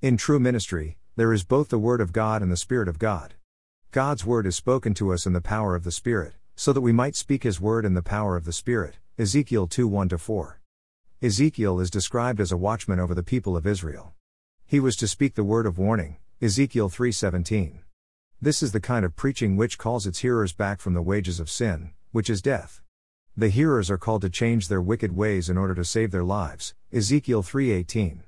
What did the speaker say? In true ministry, there is both the Word of God and the Spirit of God. God's Word is spoken to us in the power of the Spirit, so that we might speak His Word in the power of the Spirit, Ezekiel 2:1-4. Ezekiel is described as a watchman over the people of Israel. He was to speak the word of warning, Ezekiel 3:17. This is the kind of preaching which calls its hearers back from the wages of sin, which is death. The hearers are called to change their wicked ways in order to save their lives, Ezekiel 3:18.